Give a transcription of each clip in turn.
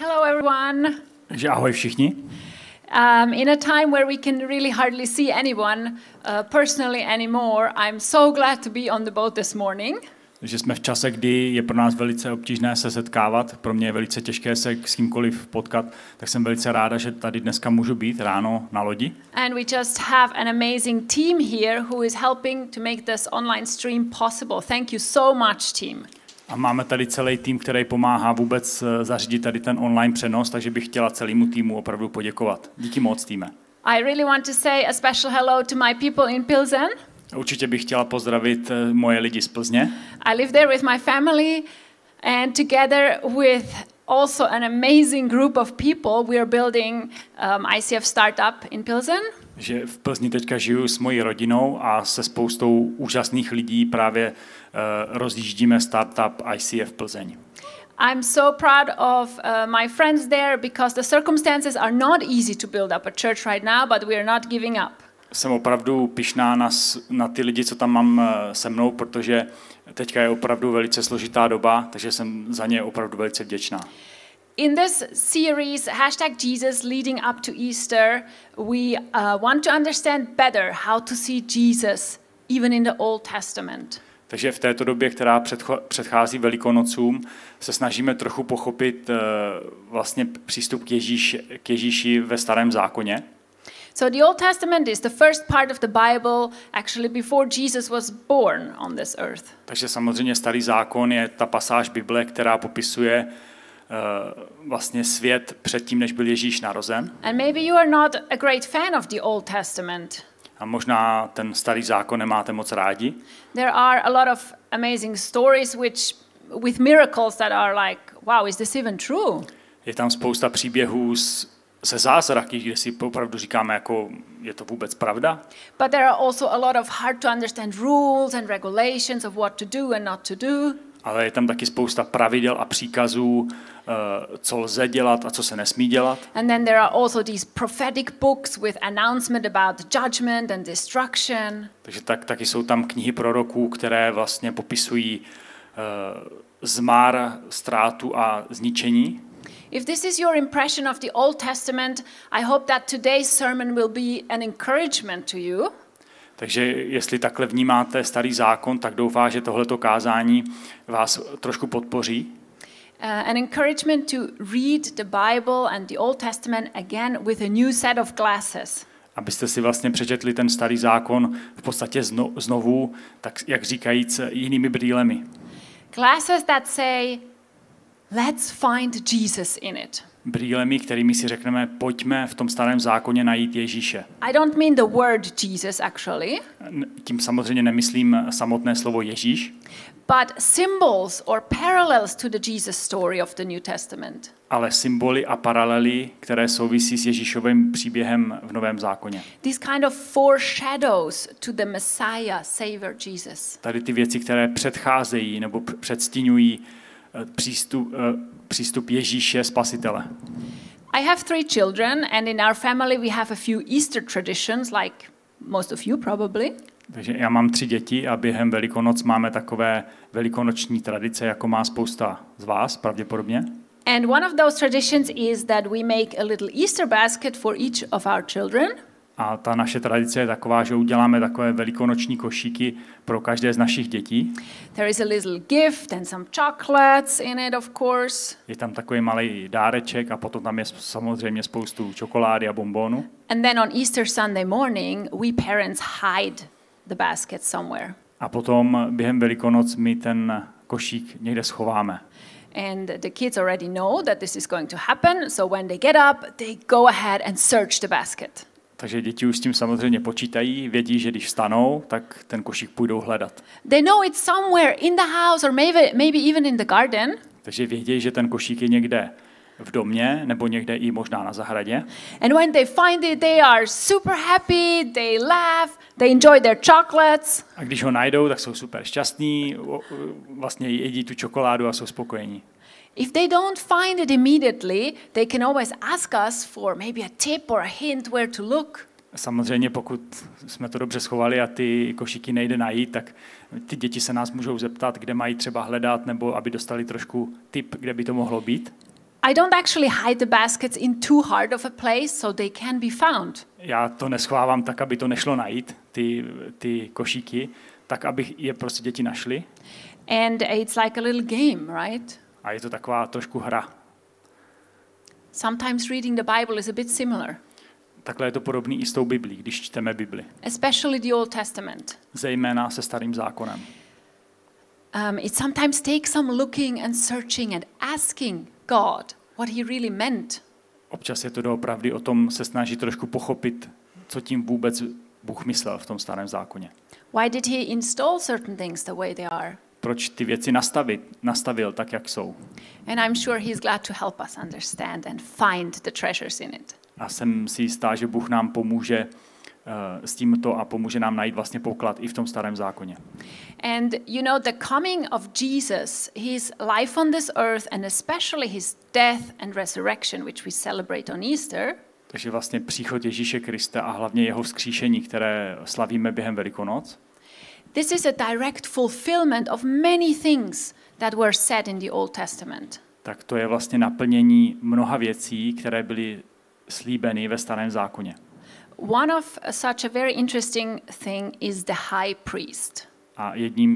Hello everyone. Takže ahoj všichni. In a time where we can really hardly see anyone personally anymore, I'm so glad to be on the boat this morning. Takže jsme v čase, kdy je pro nás velice obtížné se setkávat, pro mě je velice těžké se s kýmkoliv potkat, tak jsem velice ráda, že tady dneska můžu být ráno na lodi. And we just have an amazing team here who is helping to make this online stream possible. Thank you so much, team. A máme tady celý tým, který pomáhá vůbec zařídit tady ten online přenos, takže bych chtěla celému týmu opravdu poděkovat. Díky moc, týme. I really want to say a special hello to my people in Pilsen. Určitě bych chtěla pozdravit moje lidi z Plzně. I live there with my family and together with also an amazing group of people we are building ICF startup in Pilsen. Že v Plzni teďka žiju s mojí rodinou a se spoustou úžasných lidí právě rozjíždíme startup ICF Plzeň. I'm so proud of my friends there because the circumstances are not easy to build up a church right now, but we are not giving up. Jsem opravdu pyšná na ty lidi, co tam mám se mnou, protože teďka je opravdu velice složitá doba, takže jsem za ně opravdu velice vděčná. In this series, #Jesus leading up to Easter, we want to understand better how to see Jesus even in the Old Testament. Takže v této době, která předchází Velikonocům, se snažíme trochu pochopit vlastně přístup k Ježíši ve Starém zákoně. So the Old Testament is the first part of the Bible actually before Jesus was born on this earth. Takže samozřejmě Starý zákon je ta pasáž Bible, která popisuje vlastně svět předtím, než byl Ježíš narozen. And maybe you are not a great fan of the Old Testament. A možná ten Starý zákon nemáte moc rádi. There are a lot of amazing stories which with miracles that are like, wow, is this even true? Je tam spousta příběhů se zázraky, kde si opravdu říkáme, jako je to vůbec pravda. But there are also a lot of hard to understand rules and regulations of what to do and not to do. Ale je tam taky spousta pravidel a příkazů, co lze dělat a co se nesmí dělat. And then there are also these prophetic books with announcement about judgment and destruction. Takže taky jsou tam knihy proroků, které vlastně popisují zmar, ztrátu a zničení. If this is your impression of the Old Testament, I hope that today's sermon will be an encouragement to you. Takže jestli takhle vnímáte Starý zákon, tak doufám, že tohleto kázání vás trošku podpoří. An encouragement to read the Bible and the Old Testament again with a new set of glasses. Abyste si vlastně přečetli ten Starý zákon v podstatě znovu, tak jak říkajíc, jinými brýlemi. Glasses that say, let's find Jesus in it. Brýlemi, kterými si řekneme, pojďme v tom Starém zákoně najít Ježíše. I don't mean the word Jesus actually. Tím samozřejmě nemyslím samotné slovo Ježíš. But symbols or parallels to the Jesus story of the New Testament. Ale symboly a paralely, které souvisí s Ježíšovým příběhem v Novém zákoně. These kind of foreshadows to the Messiah, Savior Jesus. Tady ty věci, které předcházejí nebo předstínují přístup Ježíše Spasitele. I have 3 children and in our family we have a few Easter traditions like most of you probably. Takže já mám 3 děti a během Velikonoc máme takové velikonoční tradice, jako má spousta z vás pravděpodobně. And one of those traditions is that we make a little Easter basket for each of our children. A ta naše tradice je taková, že uděláme takové velikonoční košíky pro každé z našich dětí. There is a little gift and some chocolates in it, of course. Je tam takový malý dáreček a potom tam je samozřejmě spoustu čokolády a bonbonů. And then on Easter Sunday morning, we parents hide the basket somewhere. A potom během Velikonoc my ten košík někde schováme. And the kids already know that this is going to happen, so when they get up, they go ahead and search the basket. Takže děti už s tím samozřejmě počítají, vědí, že když vstanou, tak ten košík půjdou hledat. They know it's somewhere in the house or maybe even in the garden. Takže vědí, že ten košík je někde v domě nebo někde i možná na zahradě. And when they find it, they are super happy, they laugh, they enjoy their chocolates. A když ho najdou, tak jsou super šťastní, vlastně jedí tu čokoládu a jsou spokojení. If they don't find it immediately, they can always ask us for maybe a tip or a hint where to look. Samozřejmě, pokud jsme to dobře schovali a ty košíky nejde najít, tak ty děti se nás můžou zeptat, kde mají třeba hledat, nebo aby dostali trošku tip, kde by to mohlo být. I don't actually hide the baskets in too hard of a place, so they can be found. Já to neschvávám tak, aby to nešlo najít, ty košíky, tak aby je prostě děti našly. And it's like a little game, right? A je to taková trošku hra. Sometimes reading the Bible is a bit similar. Takhle je to podobné i s tou Biblí, když čteme Bibli. Especially the Old Testament. Zejména se Starým zákonem. It sometimes takes some looking and searching and asking God what he really meant. Občas je to doopravdy o tom se snaží trošku pochopit, co tím vůbec Bůh myslel v tom Starém zákoně. Why did he install certain things the way they are? Proč ty věci nastavil tak, jak jsou? And I'm sure he's glad to help us understand and find the treasures in it. A jsem si jistá, že Bůh nám pomůže s tímto a pomůže nám najít vlastně poklad i v tom Starém zákoně. And you know the coming of Jesus, his life on this earth and especially his death and resurrection which we celebrate on Easter. Takže vlastně příchod Ježíše Krista a hlavně jeho vzkříšení, které slavíme během Velikonoc. This is a direct fulfillment of many things that were said in the Old Testament. Tak to je vlastně naplnění mnoha věcí, které byly slíbeny ve Starém zákoně. One of such a very interesting thing is the high priest. A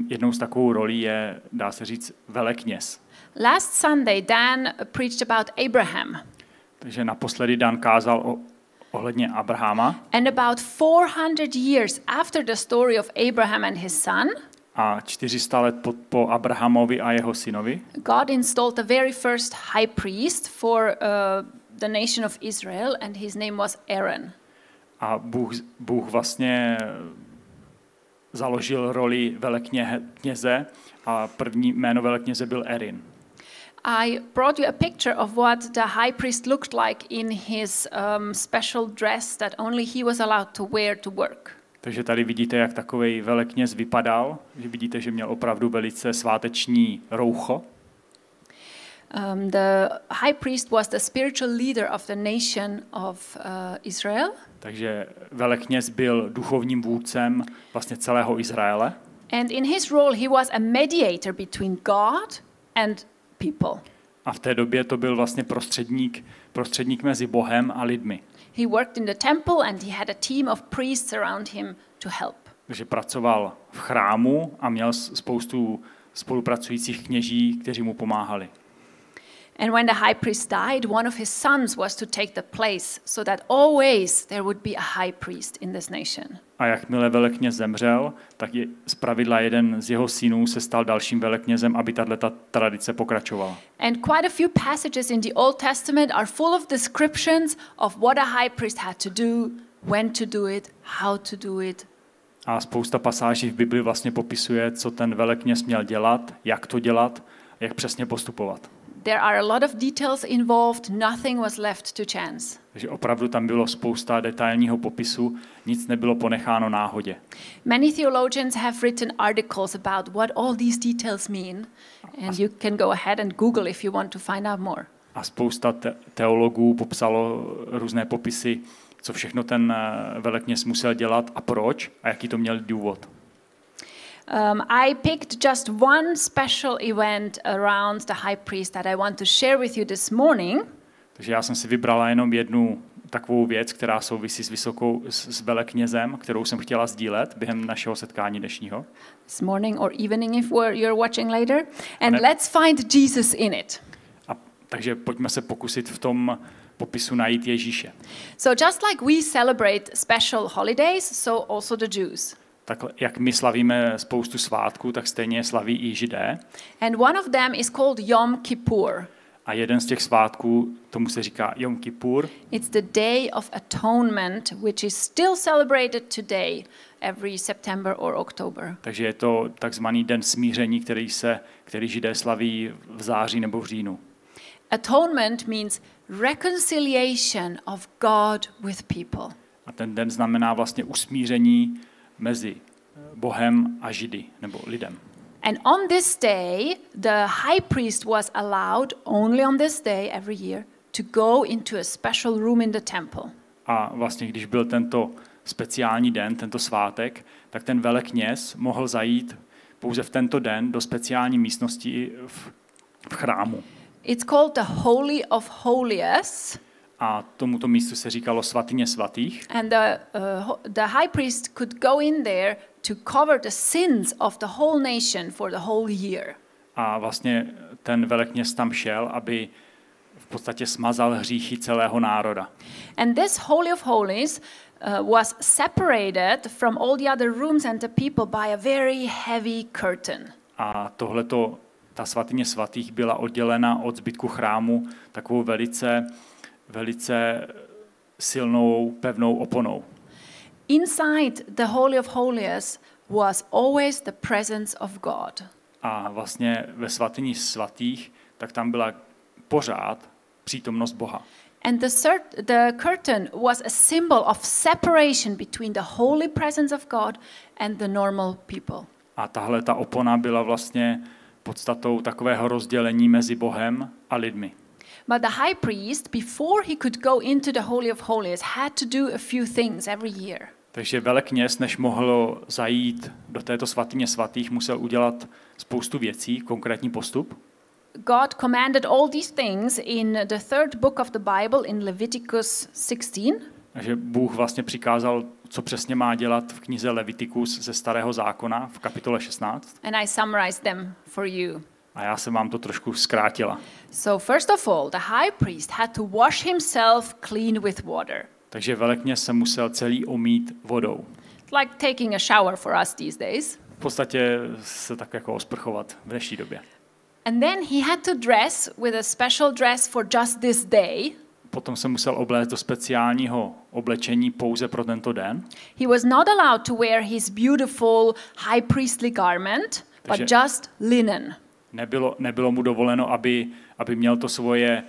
jednou z takovou rolí je, dá se říct, velekněz. Last Sunday Dan preached about Abraham. Takže naposledy Dan kázal ohledně Abrahama. And about 400 years after the story of Abraham and his son. A 400 let po Abrahamovi a jeho synovi. God installed the very first high priest for the nation of Israel and his name was Aaron. A Bůh vlastně založil roli velekněze a první jméno velekněze byl Aaron. I brought you a picture of what the high priest looked like in his special dress that only he was allowed to wear to work. Takže tady vidíte, jak takovej velekněz vypadal. Vidíte, že měl opravdu velice sváteční roucho. The high priest was the spiritual leader of the nation of Israel. Takže velekněz byl duchovním vůdcem vlastně celého Izraele. And in his role he was a mediator between God and people. A v té době to byl vlastně prostředník mezi Bohem a lidmi. He worked in the temple and he had a team of priests around him to help. Takže pracoval v chrámu a měl spoustu spolupracujících kněží, kteří mu pomáhali. And when the high priest died, one of his sons was to take the place, so that always there would be a high priest in this nation. A jakmile velekněz zemřel, tak zpravidla jeden z jeho synů se stal dalším veleknězem, aby tato tradice pokračovala. And quite a few passages in the Old Testament are full of descriptions of what a high priest had to do, when to do it, how to do it. A spousta pasáží v Bibli vlastně popisuje, co ten velekněz měl dělat, jak to dělat, jak přesně postupovat. There are a lot of details involved, nothing was left to chance. Takže opravdu tam bylo spousta detailního popisu, nic nebylo ponecháno náhodě. Many theologians have written articles about what all these details mean, and you can go ahead and Google if you want to find out more. A spousta teologů popsalo různé popisy, co všechno ten velekněz musel dělat a proč a jaký to měl důvod. I picked just one special event around the high priest that I want to share with you this morning. Takže já jsem si vybrala jenom jednu takovou věc, která souvisí s veleknězem, kterou jsem chtěla sdílet během našeho setkání dnešního. This morning or evening if you're watching later. And let's find Jesus in it. Takže pojďme se pokusit v tom popisu najít Ježíše. So just like we celebrate special holidays, so also the Jews. Tak jak my slavíme spoustu svátků, tak stejně slaví i Židé. And one of them is called Yom Kippur. A jeden z těch svátků, tomu se říká Yom Kippur. It's the Day of Atonement, which is still celebrated today, every September or October. Takže je to takzvaný den smíření, který Židé slaví v září nebo v říjnu. Atonement means reconciliation of God with people. A ten den znamená vlastně usmíření mezi Bohem a Židy nebo lidem. And on this day the high priest was allowed only on this day every year to go into a special room in the temple. A vlastně když byl tento speciální den, tento svátek, tak ten velekněz mohl zajít pouze v tento den do speciální místnosti v chrámu. It's called the Holy of Holies. A tomuto místu se říkalo svatyně svatých. And the high priest could go in there to cover the sins of the whole nation for the whole year. A vlastně ten velekněz tam šel, aby v podstatě smazal hříchy celého národa. And this Holy of Holies was separated from all the other rooms and the people by a very heavy curtain. A tohleto, ta svatyně svatých byla oddělena od zbytku chrámu takovou velice, velice silnou, pevnou oponou. Inside the Holy of Holies was always the presence of God. A vlastně ve svatyni svatých, tak tam byla pořád přítomnost Boha. And the curtain was a symbol of separation between the holy presence of God and the normal people. A tahle ta opona byla vlastně podstatou takového rozdělení mezi Bohem a lidmi. But the high priest, before he could go into the Holy of Holies, had to do a few things every year. Takže velekněz, než mohl zajít do této svatyně svatých, musel udělat spoustu věcí, konkrétní postup. God commanded all these things in the third book of the Bible in Leviticus 16. Takže Bůh vlastně přikázal, co přesně má dělat v knize Leviticus ze Starého zákona v kapitole 16. And I summarized them for you. A já jsem vám to trošku zkrátila. So first of all, the high priest had to wash himself clean with water. Takže velekněz se musel celý omýt vodou. Like taking a shower for us these days. V podstatě se tak jako osprchovat v dnešní době. And then he had to dress with a special dress for just this day. Potom se musel obléct do speciálního oblečení pouze pro tento den. He was not allowed to wear his beautiful high priestly garment, but just linen. Nebylo mu dovoleno, aby měl to svoje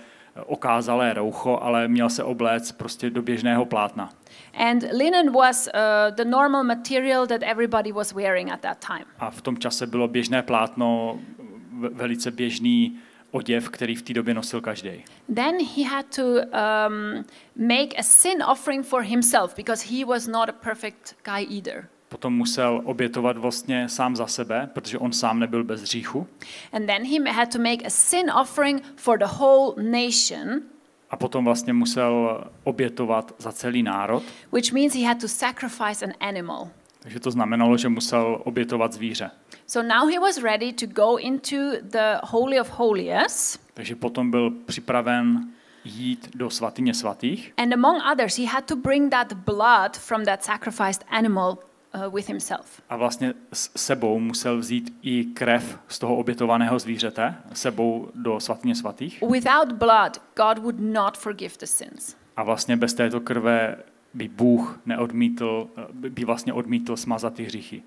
okázalé roucho, ale měl se obléct prostě do běžného plátna. And linen was the normal material that everybody was wearing at that time. A v tom čase bylo běžné plátno velice běžný oděv, který v té době nosil každý. Then he had to make a sin offering for himself because he was not a perfect guy either. Potom musel obětovat vlastně sám za sebe, protože on sám nebyl bez hříchu. And then he had to make a sin offering for the whole nation. A potom vlastně musel obětovat za celý národ. Which means he had to sacrifice an animal. Takže to znamenalo, že musel obětovat zvíře. So now he was ready to go into the Holy of Holies. Takže potom byl připraven jít do svatyně svatých. And among others he had to bring that blood from that sacrificed animal with himself. A vlastně s sebou musel vzít i krev z toho obětovaného zvířete sebou do svatyně svatých. Without blood, God would not forgive the sins. A vlastně bez této krve by Bůh odmítl smazat ty hříchy.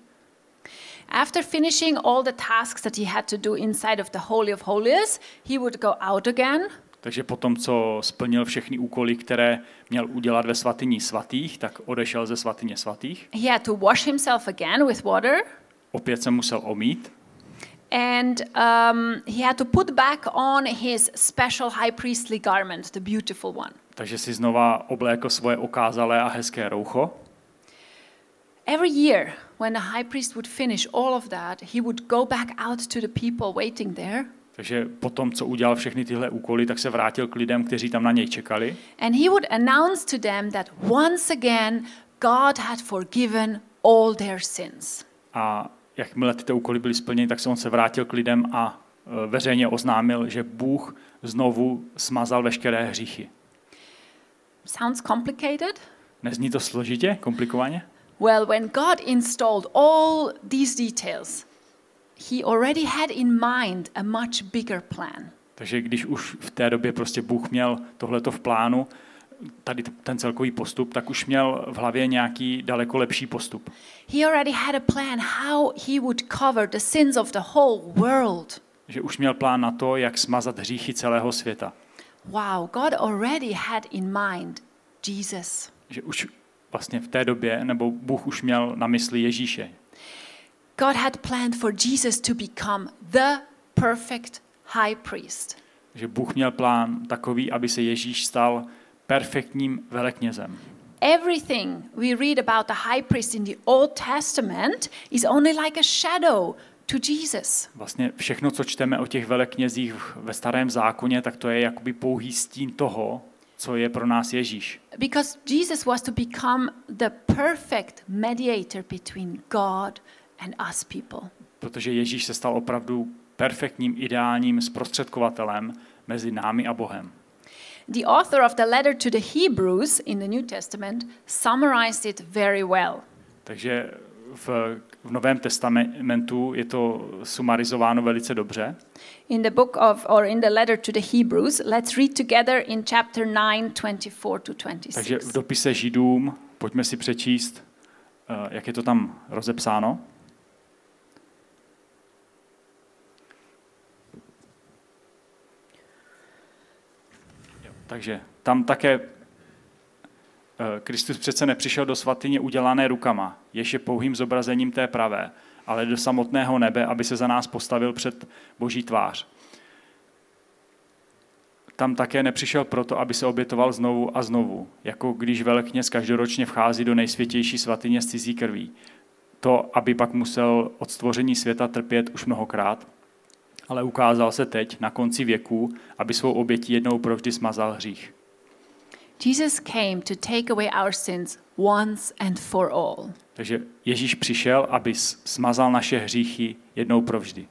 After finishing all the tasks that he had to do inside of the Holy of Holies, he would go out again. Takže potom, co splnil všechny úkoly, které měl udělat ve svatyni svatých, tak odešel ze svatyně svatých. He had to wash himself again with water. Opět se musel omýt. And he had to put back on his special high priestly garment, the beautiful one. Takže si znova oblékl svoje okázalé a hezké roucho. Every year, when the high priest would finish all of that, he would go back out to the people waiting there. Takže potom, co udělal všechny tyhle úkoly, tak se vrátil k lidem, kteří tam na něj čekali. And he would announce to them that once again God had forgiven all their sins. A jakmile tyto úkoly byly splněny, tak se on se vrátil k lidem a veřejně oznámil, že Bůh znovu smazal veškeré hříchy. Sounds complicated? Nezní to složitě, komplikovaně? Well, when God installed all these details, he already had in mind a much bigger plan. Takže když už v té době prostě Bůh měl tohleto v plánu, tady ten celkový postup, tak už měl v hlavě nějaký daleko lepší postup. He already had a plan how he would cover the sins of the whole world. Že už měl plán na to, jak smazat hříchy celého světa. Wow, God already had in mind Jesus. Že už vlastně v té době, nebo Bůh už měl na mysli Ježíše. God had planned for Jesus to become the perfect high priest. Že Bůh měl plán takový, aby se Ježíš stal perfektním veleknězem. Everything we read about the high priest in the Old Testament is only like a shadow to Jesus. Vlastně všechno, co čteme o těch veleknězích ve Starém zákoně, tak to je jakoby pouhý stín toho, co je pro nás Ježíš. Because Jesus was to become the perfect mediator between God and us people. Protože Ježíš se stal opravdu perfektním, ideálním zprostředkovatelem mezi námi a Bohem. The author of the letter to the Hebrews in the New Testament summarized it very well. Takže v Novém testamentu je to sumarizováno velice dobře. In the book of or in the letter to the Hebrews, let's read together in chapter 9, 24 to 26. Takže v dopise Židům, pojďme si přečíst, jak je to tam rozepsáno. Takže tam také Kristus přece nepřišel do svatyně udělané rukama, jež je pouhým zobrazením té pravé, ale do samotného nebe, aby se za nás postavil před Boží tvář. Tam také nepřišel proto, aby se obětoval znovu a znovu, jako když velekněz každoročně vchází do nejsvětější svatyně s cizí krví. To, aby pak musel od stvoření světa trpět už mnohokrát, ale ukázal se teď na konci věků, aby svou obětí jednou provždy smazal hřích. Jesus came to take away our sins once and for all. Takže Ježíš přišel, aby smazal naše hříchy jednou provždy.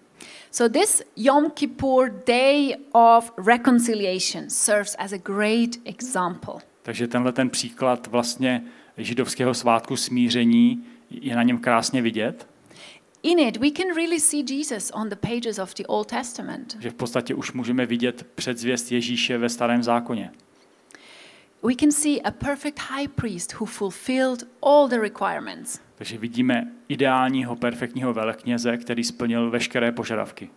So this Yom Kippur day of reconciliation serves as a great example. Takže tenhle ten příklad vlastně židovského svátku smíření je na něm krásně vidět. In it we can really see Jesus on the pages of the Old Testament. Že v podstatě už můžeme vidět předzvěst Ježíše ve Starém zákoně. We can see a perfect high priest who fulfilled all the requirements. Takže vidíme ideálního perfektního velekněze, který splnil veškeré požadavky.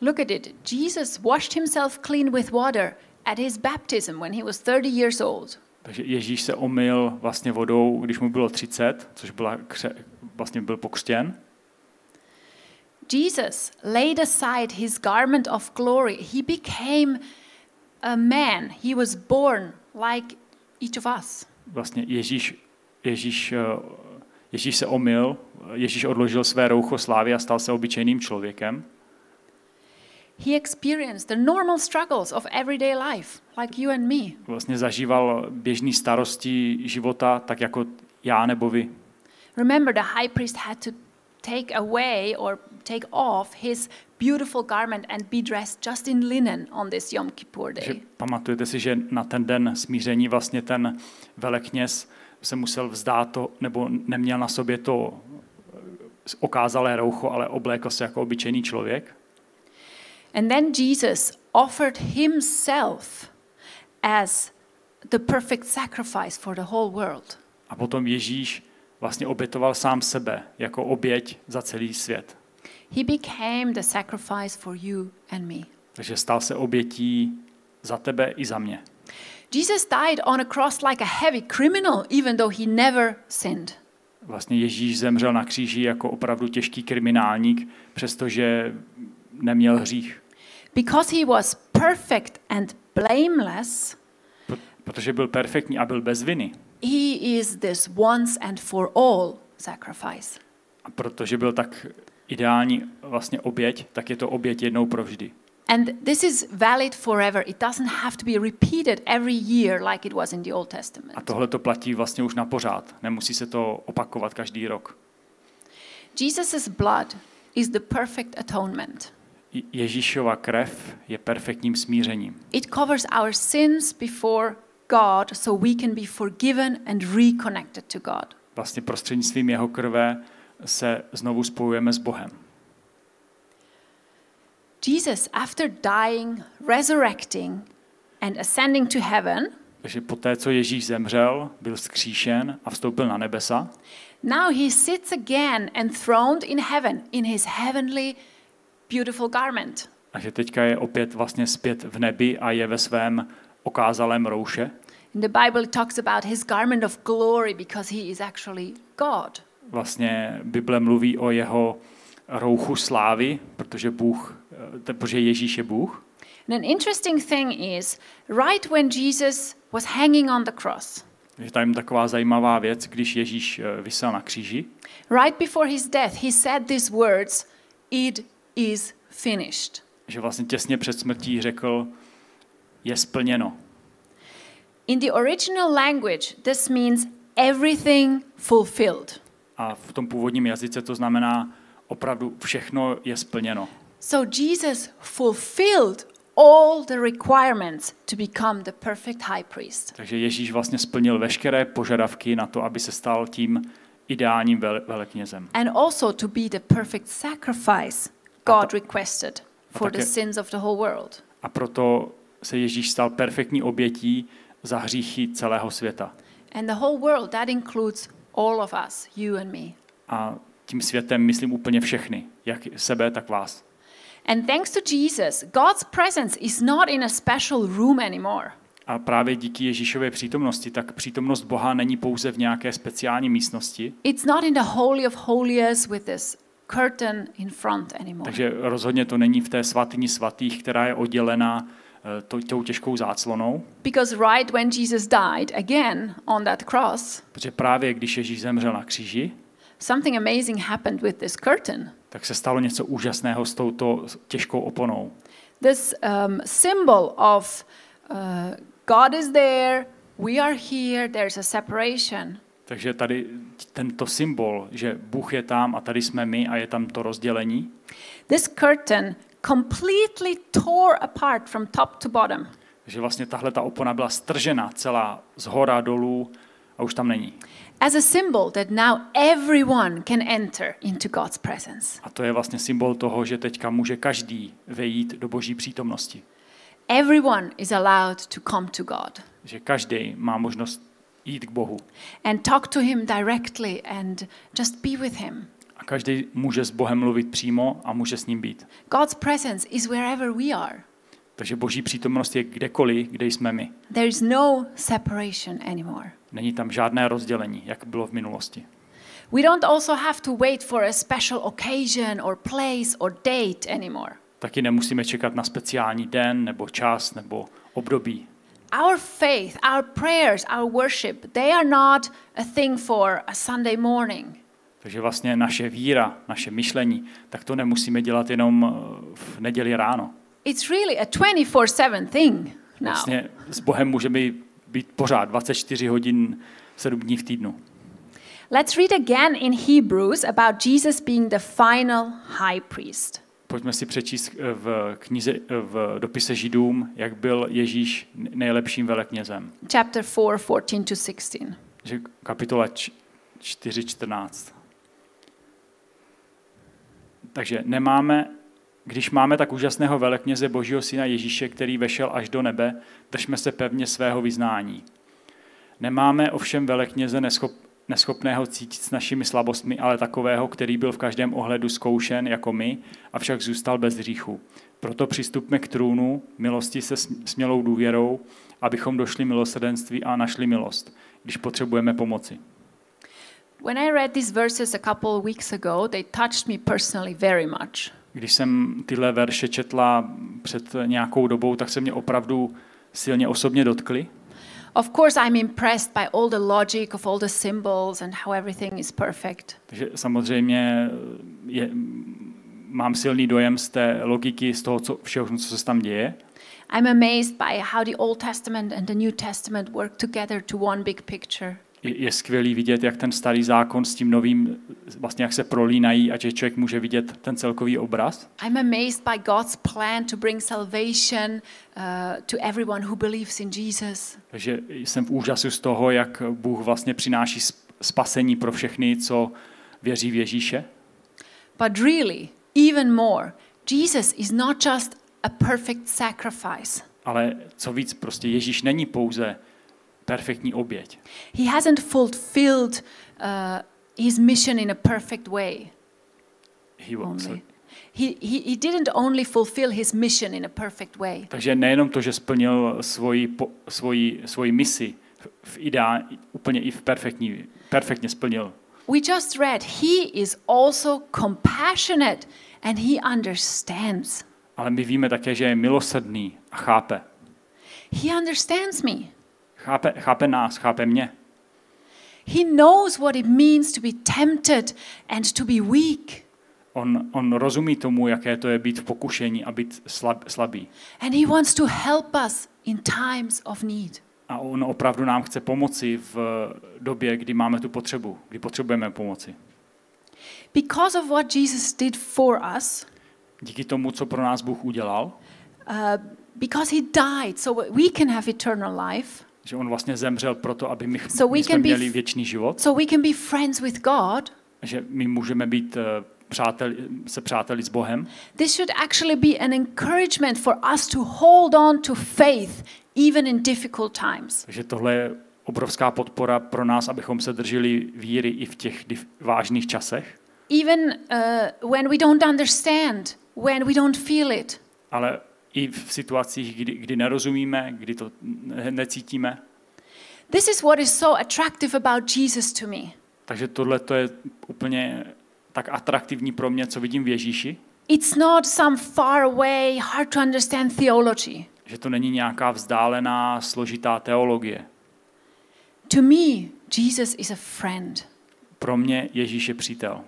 Look at it. Jesus washed himself clean with water at his baptism when he was 30 years old. Takže Ježíš se omyl vlastně vodou, když mu bylo 30, což vlastně byl pokřtěn. Jesus laid aside his garment of glory. He became a man. He was born like each of us. Vlastně Ježíš se omyl, Ježíš odložil své roucho slávy a stal se obyčejným člověkem. He experienced the normal struggles of everyday life, like you and me. Vlastně zažíval běžné starosti života, tak jako já nebo vy. Remember, the high priest had to take away or take off his beautiful garment and be dressed just in linen on this Yom Kippur day. Že pamatujete si, že na ten den smíření vlastně ten velekněz se musel vzdát to, nebo neměl na sobě to okázalé roucho, ale oblékl se jako obyčejný člověk. And then Jesus offered himself as the perfect sacrifice for the whole world. A potom Ježíš vlastně obětoval sám sebe jako oběť za celý svět. He became the sacrifice for you and me. Takže stal se obětí za tebe i za mě. Jesus died on a cross like a heavy criminal, even though he never sinned. Vlastně Ježíš zemřel na kříži jako opravdu těžký kriminálník, přestože neměl hřích. Because he was perfect and blameless. Protože byl perfektní a byl bez viny. He is this once and for all sacrifice. A protože byl tak ideální vlastně oběť, tak je to oběť jednou provždy. And this is valid forever. It doesn't have to be repeated every year like it was in the Old Testament. A tohle to platí vlastně už na pořád. Nemusí se to opakovat každý rok. Jesus's blood is the perfect atonement. Ježíšova krev je perfektním smířením. It covers our sins before God so we can be forgiven and reconnected to God. Vlastně prostřednictvím jeho krve se znovu spojujeme s Bohem. Jesus after dying, resurrecting and ascending to heaven. Takže poté, co Ježíš zemřel, byl vzkříšen a vstoupil na nebesa. Now he sits again enthroned in heaven in his heavenly beautiful garment. A že teďka je opět vlastně zpět v nebi a je ve svém okázalém rouše. In the Bible talks about his garment of glory because he is actually God. Vlastně Bible mluví o jeho rouchu slávy, protože Ježíš je Bůh. And an interesting thing is right when Jesus was hanging on the cross. Je tam taková zajímavá věc, když Ježíš visel na kříži. Right before his death he said these words, It is finished. Že vlastně těsně před smrtí řekl, je splněno. In the original language, this means everything fulfilled. A v tom původním jazyce to znamená opravdu všechno je splněno. So Jesus fulfilled all the requirements to become the perfect high priest. Takže Ježíš vlastně splnil veškeré požadavky na to, aby se stal tím ideálním veleknězem. And also to be the perfect sacrifice God requested for the sins of the whole world. A proto se Ježíš stal perfektní obětí za hříchy celého světa. And the whole world, that includes all of us, you and me. A tím světem myslím úplně všechny, jak sebe, tak vás. And thanks to Jesus, God's presence is not in a special room anymore. A právě díky Ježíšově přítomnosti, tak přítomnost Boha není pouze v nějaké speciální místnosti. It's not in the holy of holies with this curtain in front anymore. Takže rozhodně to není v té svatyni svatých, která je oddělená tou těžkou záclonou. Because right when Jesus died again on that cross. Protože právě když Ježíš zemřel na kříži. Something amazing happened with this curtain. Tak se stalo něco úžasného s touto těžkou oponou. This symbol of God is there, we are here, there's a separation. Takže tady tento symbol, že Bůh je tam a tady jsme my a je tam to rozdělení. This curtain completely tore apart from top to bottom. Takže vlastně tahle ta opona byla stržena celá zhora dolů a už tam není. As a symbol that now everyone can enter into God's presence. A to je vlastně symbol toho, že teďka může každý vejít do Boží přítomnosti. Everyone is allowed to come to God. Že každý má možnost jít k Bohu. And talk to him directly and just be with him. A každý může s Bohem mluvit přímo a může s ním být. God's presence is wherever we are. Takže Boží přítomnost je kdekoliv, kde jsme my. There is no separation anymore. Není tam žádné rozdělení, jak bylo v minulosti. We don't also have to wait for a special occasion or place or date anymore. Taky nemusíme čekat na speciální den nebo čas nebo období. Our faith, our prayers, our worship, they are not a thing for a Sunday morning. Takže vlastně naše víra, naše myšlení, tak to nemusíme dělat jenom v neděli ráno. It's really a 24/7 thing now. Vlastně s Bohem můžeme být pořád 24 hodin 7 dní v týdnu. Let's read again in Hebrews about Jesus being the final high priest. Pojďme si přečíst v dopise Židům, jak byl Ježíš nejlepším veleknězem. Chapter 4:14-16. Kapitola 4:14. Takže když máme tak úžasného velekněze Božího syna Ježíše, který vešel až do nebe, držme se pevně svého vyznání. Nemáme ovšem velekněze neschopného cítit s našimi slabostmi, ale takového, který byl v každém ohledu zkoušen jako my, avšak zůstal bez hříchu. Proto přistupme k trůnu milosti se smělou důvěrou, abychom došli milosrdenství a našli milost, když potřebujeme pomoci. When I read these verses a couple of weeks ago, they touched me personally very much. Když jsem tyhle verše četla před nějakou dobou, tak se mě opravdu silně osobně dotkly. Of course I'm impressed by all the logic of all the symbols and how everything is perfect. Takže samozřejmě mám silný dojem z té logiky, z toho všeho, co se tam děje. I'm amazed by how the Old Testament and the New Testament work together to one big picture. Je skvělý vidět, jak ten starý zákon s tím novým, vlastně jak se prolínají a že člověk může vidět ten celkový obraz. I'm amazed by God's plan to bring salvation to everyone who believes in Jesus. Takže jsem v úžasu z toho, jak Bůh vlastně přináší spasení pro všechny, co věří v Ježíše. But really, even more, Jesus is not just a perfect sacrifice. Ale co víc, prostě Ježíš není pouze perfektní oběť. He hasn't fulfilled his mission in a perfect way. He didn't only fulfill his mission in a perfect way. Takže nejenom to, že splnil svoji misi v úplně i v perfektně splnil. We just read he is also compassionate and he understands. Ale my víme také, že je milosrdný a chápe. He understands me. Chápe nás, chápe mě. He knows what it means to be tempted and to be weak. On rozumí tomu, jaké to je být v pokušení a být slabý. And he wants to help us in times of need. A on opravdu nám chce pomoci v době, kdy máme tu potřebu, kdy potřebujeme pomoci. Because of what Jesus did for us. Díky tomu, co pro nás Bůh udělal. Because he died, so we can have eternal life. Že on vlastně zemřel proto, aby my jsme měli věčný život. So we can be friends with God. Že my můžeme být přáteli s Bohem. This should actually be an encouragement for us to hold on to faith even in difficult times. Že tohle je obrovská podpora pro nás, abychom se drželi víry i v těch vážných časech. Even when we don't understand, when we don't feel it. Ale i v situacích, kdy nerozumíme, kdy to necítíme. This is what is so attractive about Jesus to me. Takže tohle to je úplně tak atraktivní pro mě, co vidím v Ježíši. It's not some far away, hard to understand theology. Že to není nějaká vzdálená, složitá teologie. To me, Jesus is a friend. Pro mě Ježíš je přítel.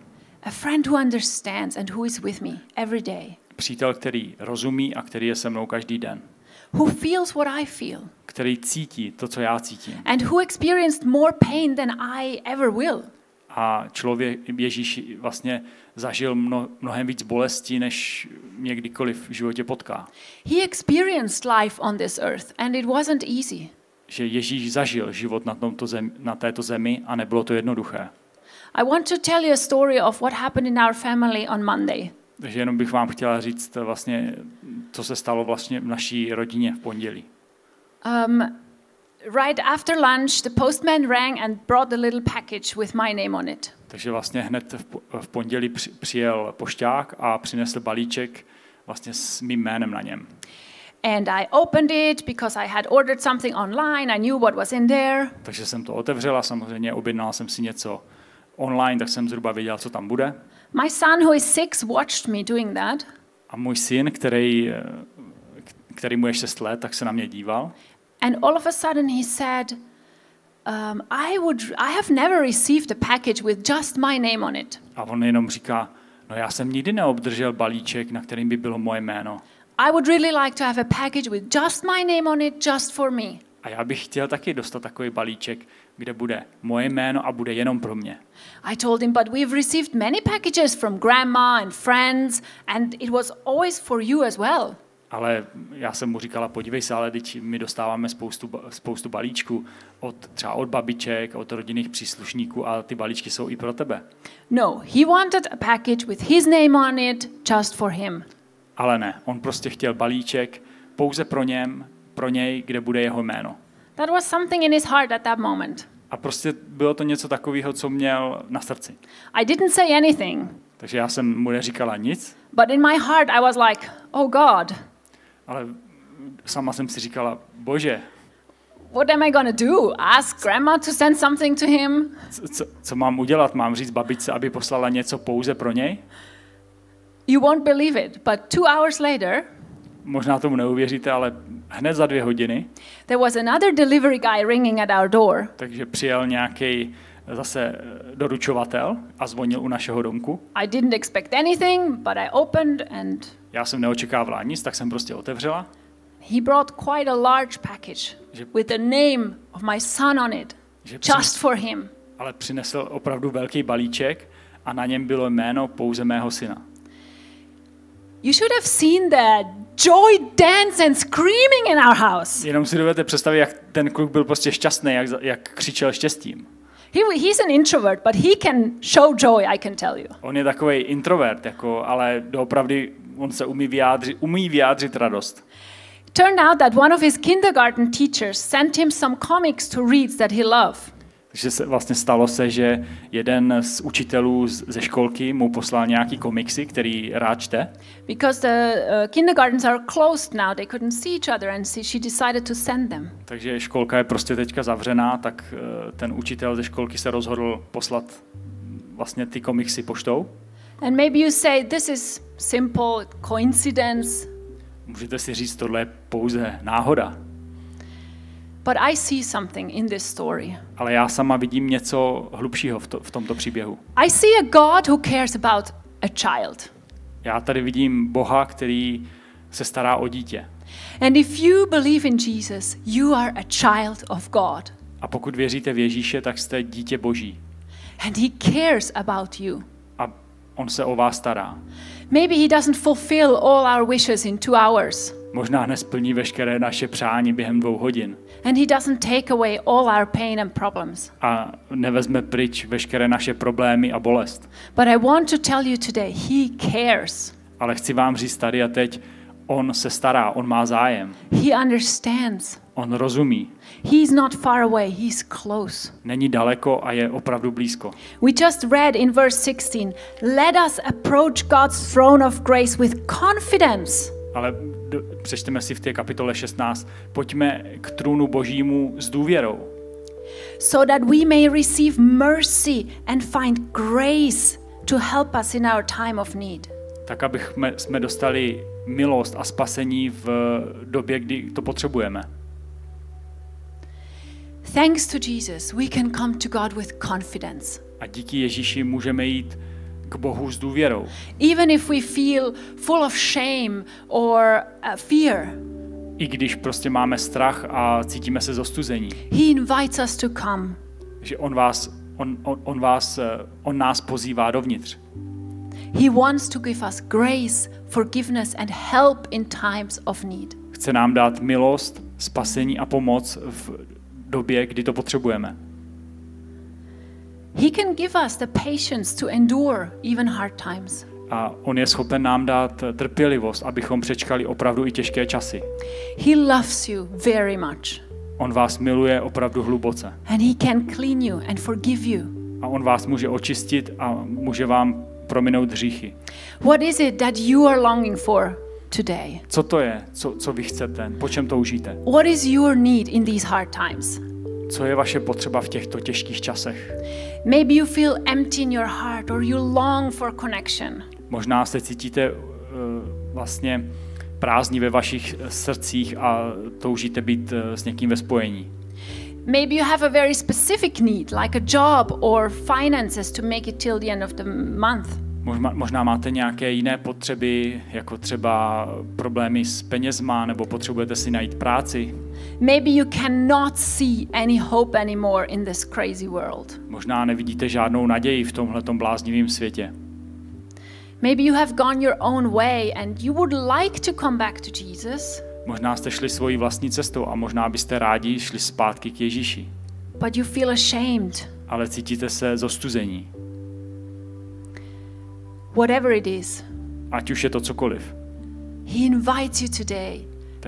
A friend who understands and who is with me every day. Přítel, který rozumí a který je se mnou každý den. Who feels what I feel. Který cítí to, co já cítím. And who experienced more pain than I ever will. A člověk Ježíš vlastně zažil mnohem víc bolesti, než mě kdykoliv v životě potká. He experienced life on this earth and it wasn't easy. Že Ježíš zažil život na této zemi a nebylo to jednoduché. I want to tell you a story of what happened in our family on Monday. Takže jenom bych vám chtěla říct vlastně, co se stalo vlastně v naší rodině v pondělí. Right after lunch, the postman rang and brought a little package with my name on it. Takže vlastně hned v pondělí přijel pošťák a přinesl balíček vlastně s mým jménem na něm. And I opened it because I had ordered something online. I knew what was in there. Takže jsem to otevřela, samozřejmě objednala jsem si něco online, tak jsem zhruba věděla, co tam bude. My son, who is 6, watched me doing that. A můj syn, který mu je 6 let, tak se na mě díval. And all of a sudden he said, I have never received a package with just my name on it. A on jenom říká, no já jsem nikdy neobdržel balíček, na kterým by bylo moje jméno. I would really like to have a package with just my name on it, just for me. A já bych chtěl taky dostat takový balíček, kde bude moje jméno a bude jenom pro mě. I told him, but we've received many packages from grandma and friends, and it was always for you as well. Ale já jsem mu říkala, podívej se, ale teď my dostáváme spoustu balíčků od babiček, od rodinných příslušníků a ty balíčky jsou i pro tebe. No, he wanted a package with his name on it just for him. Ale ne, on prostě chtěl balíček pouze pro něj, kde bude jeho jméno. That was something in his heart at that moment. A prostě bylo to něco takového, co měl na srdci. I didn't say anything. Takže já jsem mu neříkala nic. But in my heart I was like, oh God. Ale sama jsem si říkala, Bože. What am I gonna do? Ask grandma to send something to him? Co mám udělat? Mám říct babičce, aby poslala něco pouze pro něj? You won't believe it, but 2 hours later. Možná tomu neuvěříte, ale hned za 2 hodiny. There was another delivery guy ringing at our door. Takže přijel nějaký zase doručovatel a zvonil u našeho domku. I didn't expect anything, but I opened and. Já jsem neočekávala nic, tak jsem prostě otevřela. He brought quite a large package with the name of my son on it, just for him. Ale přinesl opravdu velký balíček a na něm bylo jméno pouze mého syna. You should have seen the joy dance and screaming in our house. Jenom si dovedete představit, jak ten kluk byl prostě šťastný, jak křičel štěstím. He's an introvert, but he can show joy, I can tell you. On je takovej introvert, ale doopravdy on se umí vyjádřit radost. Turned out that one of his kindergarten teachers sent him some comics to read that he loved. Takže se vlastně stalo, že jeden z učitelů ze školky mu poslal nějaký komiksy, který rád čte. Because the kindergartens are closed now, they couldn't see each other and she decided to send them. Takže školka je prostě teďka zavřená, tak ten učitel ze školky se rozhodl poslat vlastně ty komiksy poštou. And maybe you say this is simple coincidence. Můžete si říct, tohle je pouze náhoda. But I see something in this story. Ale já sama vidím něco hlubšího v tomto příběhu. I see a God who cares about a child. Já tady vidím Boha, který se stará o dítě. And if you believe in Jesus, you are a child of God. A pokud věříte v Ježíše, tak jste dítě Boží. And he cares about you. A on se o vás stará. Maybe he doesn't fulfill all our wishes in 2 hours. Možná nesplní veškeré naše přání během 2 hodin. And he doesn't take away all our pain and problems. A nevezme pryč veškeré naše problémy a bolest. But I want to tell you today, he cares. Ale chci vám říct tady a teď, on se stará, on má zájem. He understands. On rozumí. He's not far away, he's close. Není daleko a je opravdu blízko. We just read in verse 16, let us approach God's throne of grace with confidence. Ale přečteme si v té kapitole 16, pojďme k trůnu Božímu s důvěrou. So that we may receive mercy and find grace to help us in our time of need. Tak abychom dostali milost a spasení v době, kdy to potřebujeme. Thanks to Jesus, we can come to God with confidence. A díky Ježíši můžeme jít k Bohu s důvěrou. Even if we feel full of shame or fear. I když prostě máme strach a cítíme se zostuzení. He invites us to come. Že on nás pozývá dovnitř. He wants to give us grace, forgiveness and help in times of need. Chce nám dát milost, spasení a pomoc v době, kdy to potřebujeme. He can give us the patience to endure even hard times. A on je schopen nám dát trpělivost, abychom přečkali opravdu i těžké časy. He loves you very much. On vás miluje opravdu hluboce. And he can clean you and forgive you. A on vás může očistit a může vám prominout hříchy. What is it that you are longing for today? Co to je, co vy chcete, po čem toužíte? What is your need in these hard times? Co je vaše potřeba v těchto těžkých časech? Maybe you feel empty in your heart or you long for connection. Možná se cítíte vlastně prázdní ve vašich srdcích a toužíte být s někým ve spojení. Maybe you have a very specific need, like a job or finances to make it till the end of the month. Možná máte nějaké jiné potřeby, jako třeba problémy s penězma, nebo potřebujete si najít práci. Maybe you cannot see any hope anymore in this crazy world. Možná nevidíte žádnou naději v tomhletom bláznivém světě. Maybe you have gone your own way and you would like to come back to Jesus. Možná jste šli svojí vlastní cestou a možná byste rádi šli zpátky k Ježíši. But you feel ashamed. Ale cítíte se zostuzení. Whatever it is. Ať už je to cokoliv. He invites you today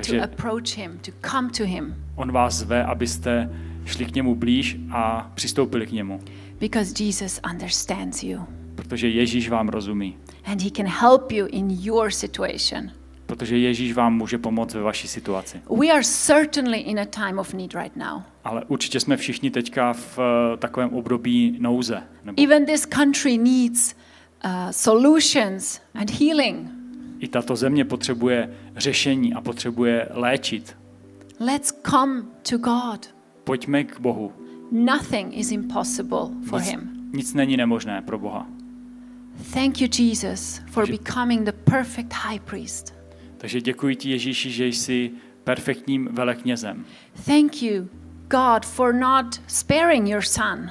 to approach him, to come to him. On vás zve, abyste šli k němu blíž a přistoupili k němu. Because Jesus understands you. Protože Ježíš vám rozumí. And he can help you in your situation. Protože Ježíš vám může pomoct ve vaší situaci. We are certainly in a time of need right now. Ale určitě jsme všichni teďka v takovém období nouze. Even this country needs solutions and healing. I tato země potřebuje řešení a potřebuje léčit. Let's come to God. Pojďme k Bohu. Nothing is impossible for him. Nic není nemožné pro Boha. Thank you Jesus for becoming the perfect high priest. Takže děkuji ti Ježíši, že jsi perfektním veleknězem. Thank you God for not sparing your son.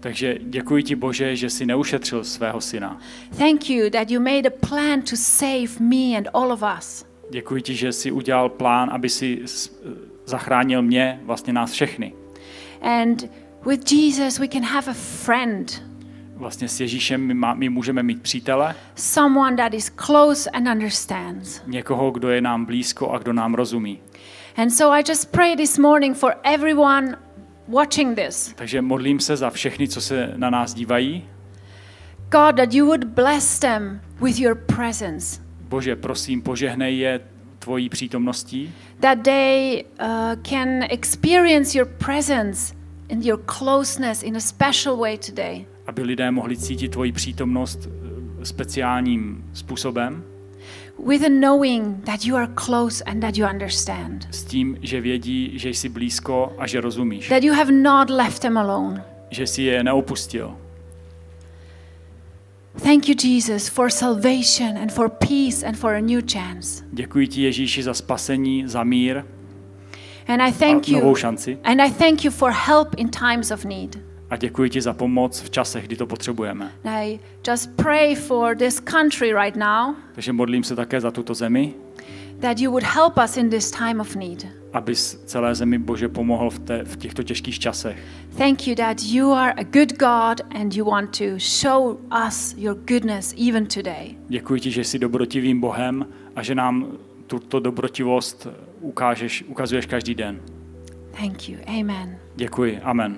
Takže děkuji ti Bože, že jsi neušetřil svého syna. Thank you that you made a plan to save me and all of us. Děkuji ti, že jsi udělal plán, aby jsi zachránil mě, vlastně nás všechny. And with Jesus we can have a friend. Vlastně s Ježíšem my můžeme mít přítele. Someone that is close and understands. Někoho, kdo je nám blízko a kdo nám rozumí. And so I just pray this morning for everyone watching this. Takže modlím se za všechny, co se na nás dívají. God, that you would bless them with your presence. Bože, prosím, požehnej je tvojí přítomností. That they can experience your presence and your closeness in a special way today. Aby lidé mohli cítit tvoji přítomnost speciálním způsobem. With a knowing that you are close and that you understand. S tím, že vědí, že jsi blízko a že rozumíš. That you have not left them alone. Že jsi je neopustil. Thank you, Jesus, for salvation and for peace and for a new chance. Děkuji ti, Ježíši, za spasení, za mír. And I thank you. And I thank you for help in times of need. A děkuji ti za pomoc v časech, kdy to potřebujeme. I just pray for this country right now. Takže modlím se také za tuto zemi. That you would help us in this time of need. Abys celé zemi, Bože, pomohl v těchto těžkých časech. Thank you that you are a good God and you want to show us your goodness even today. Děkuji ti, že jsi dobrotivým Bohem a že nám tuto dobrotivost ukazuješ každý den. Thank you. Amen. Děkuji. Amen.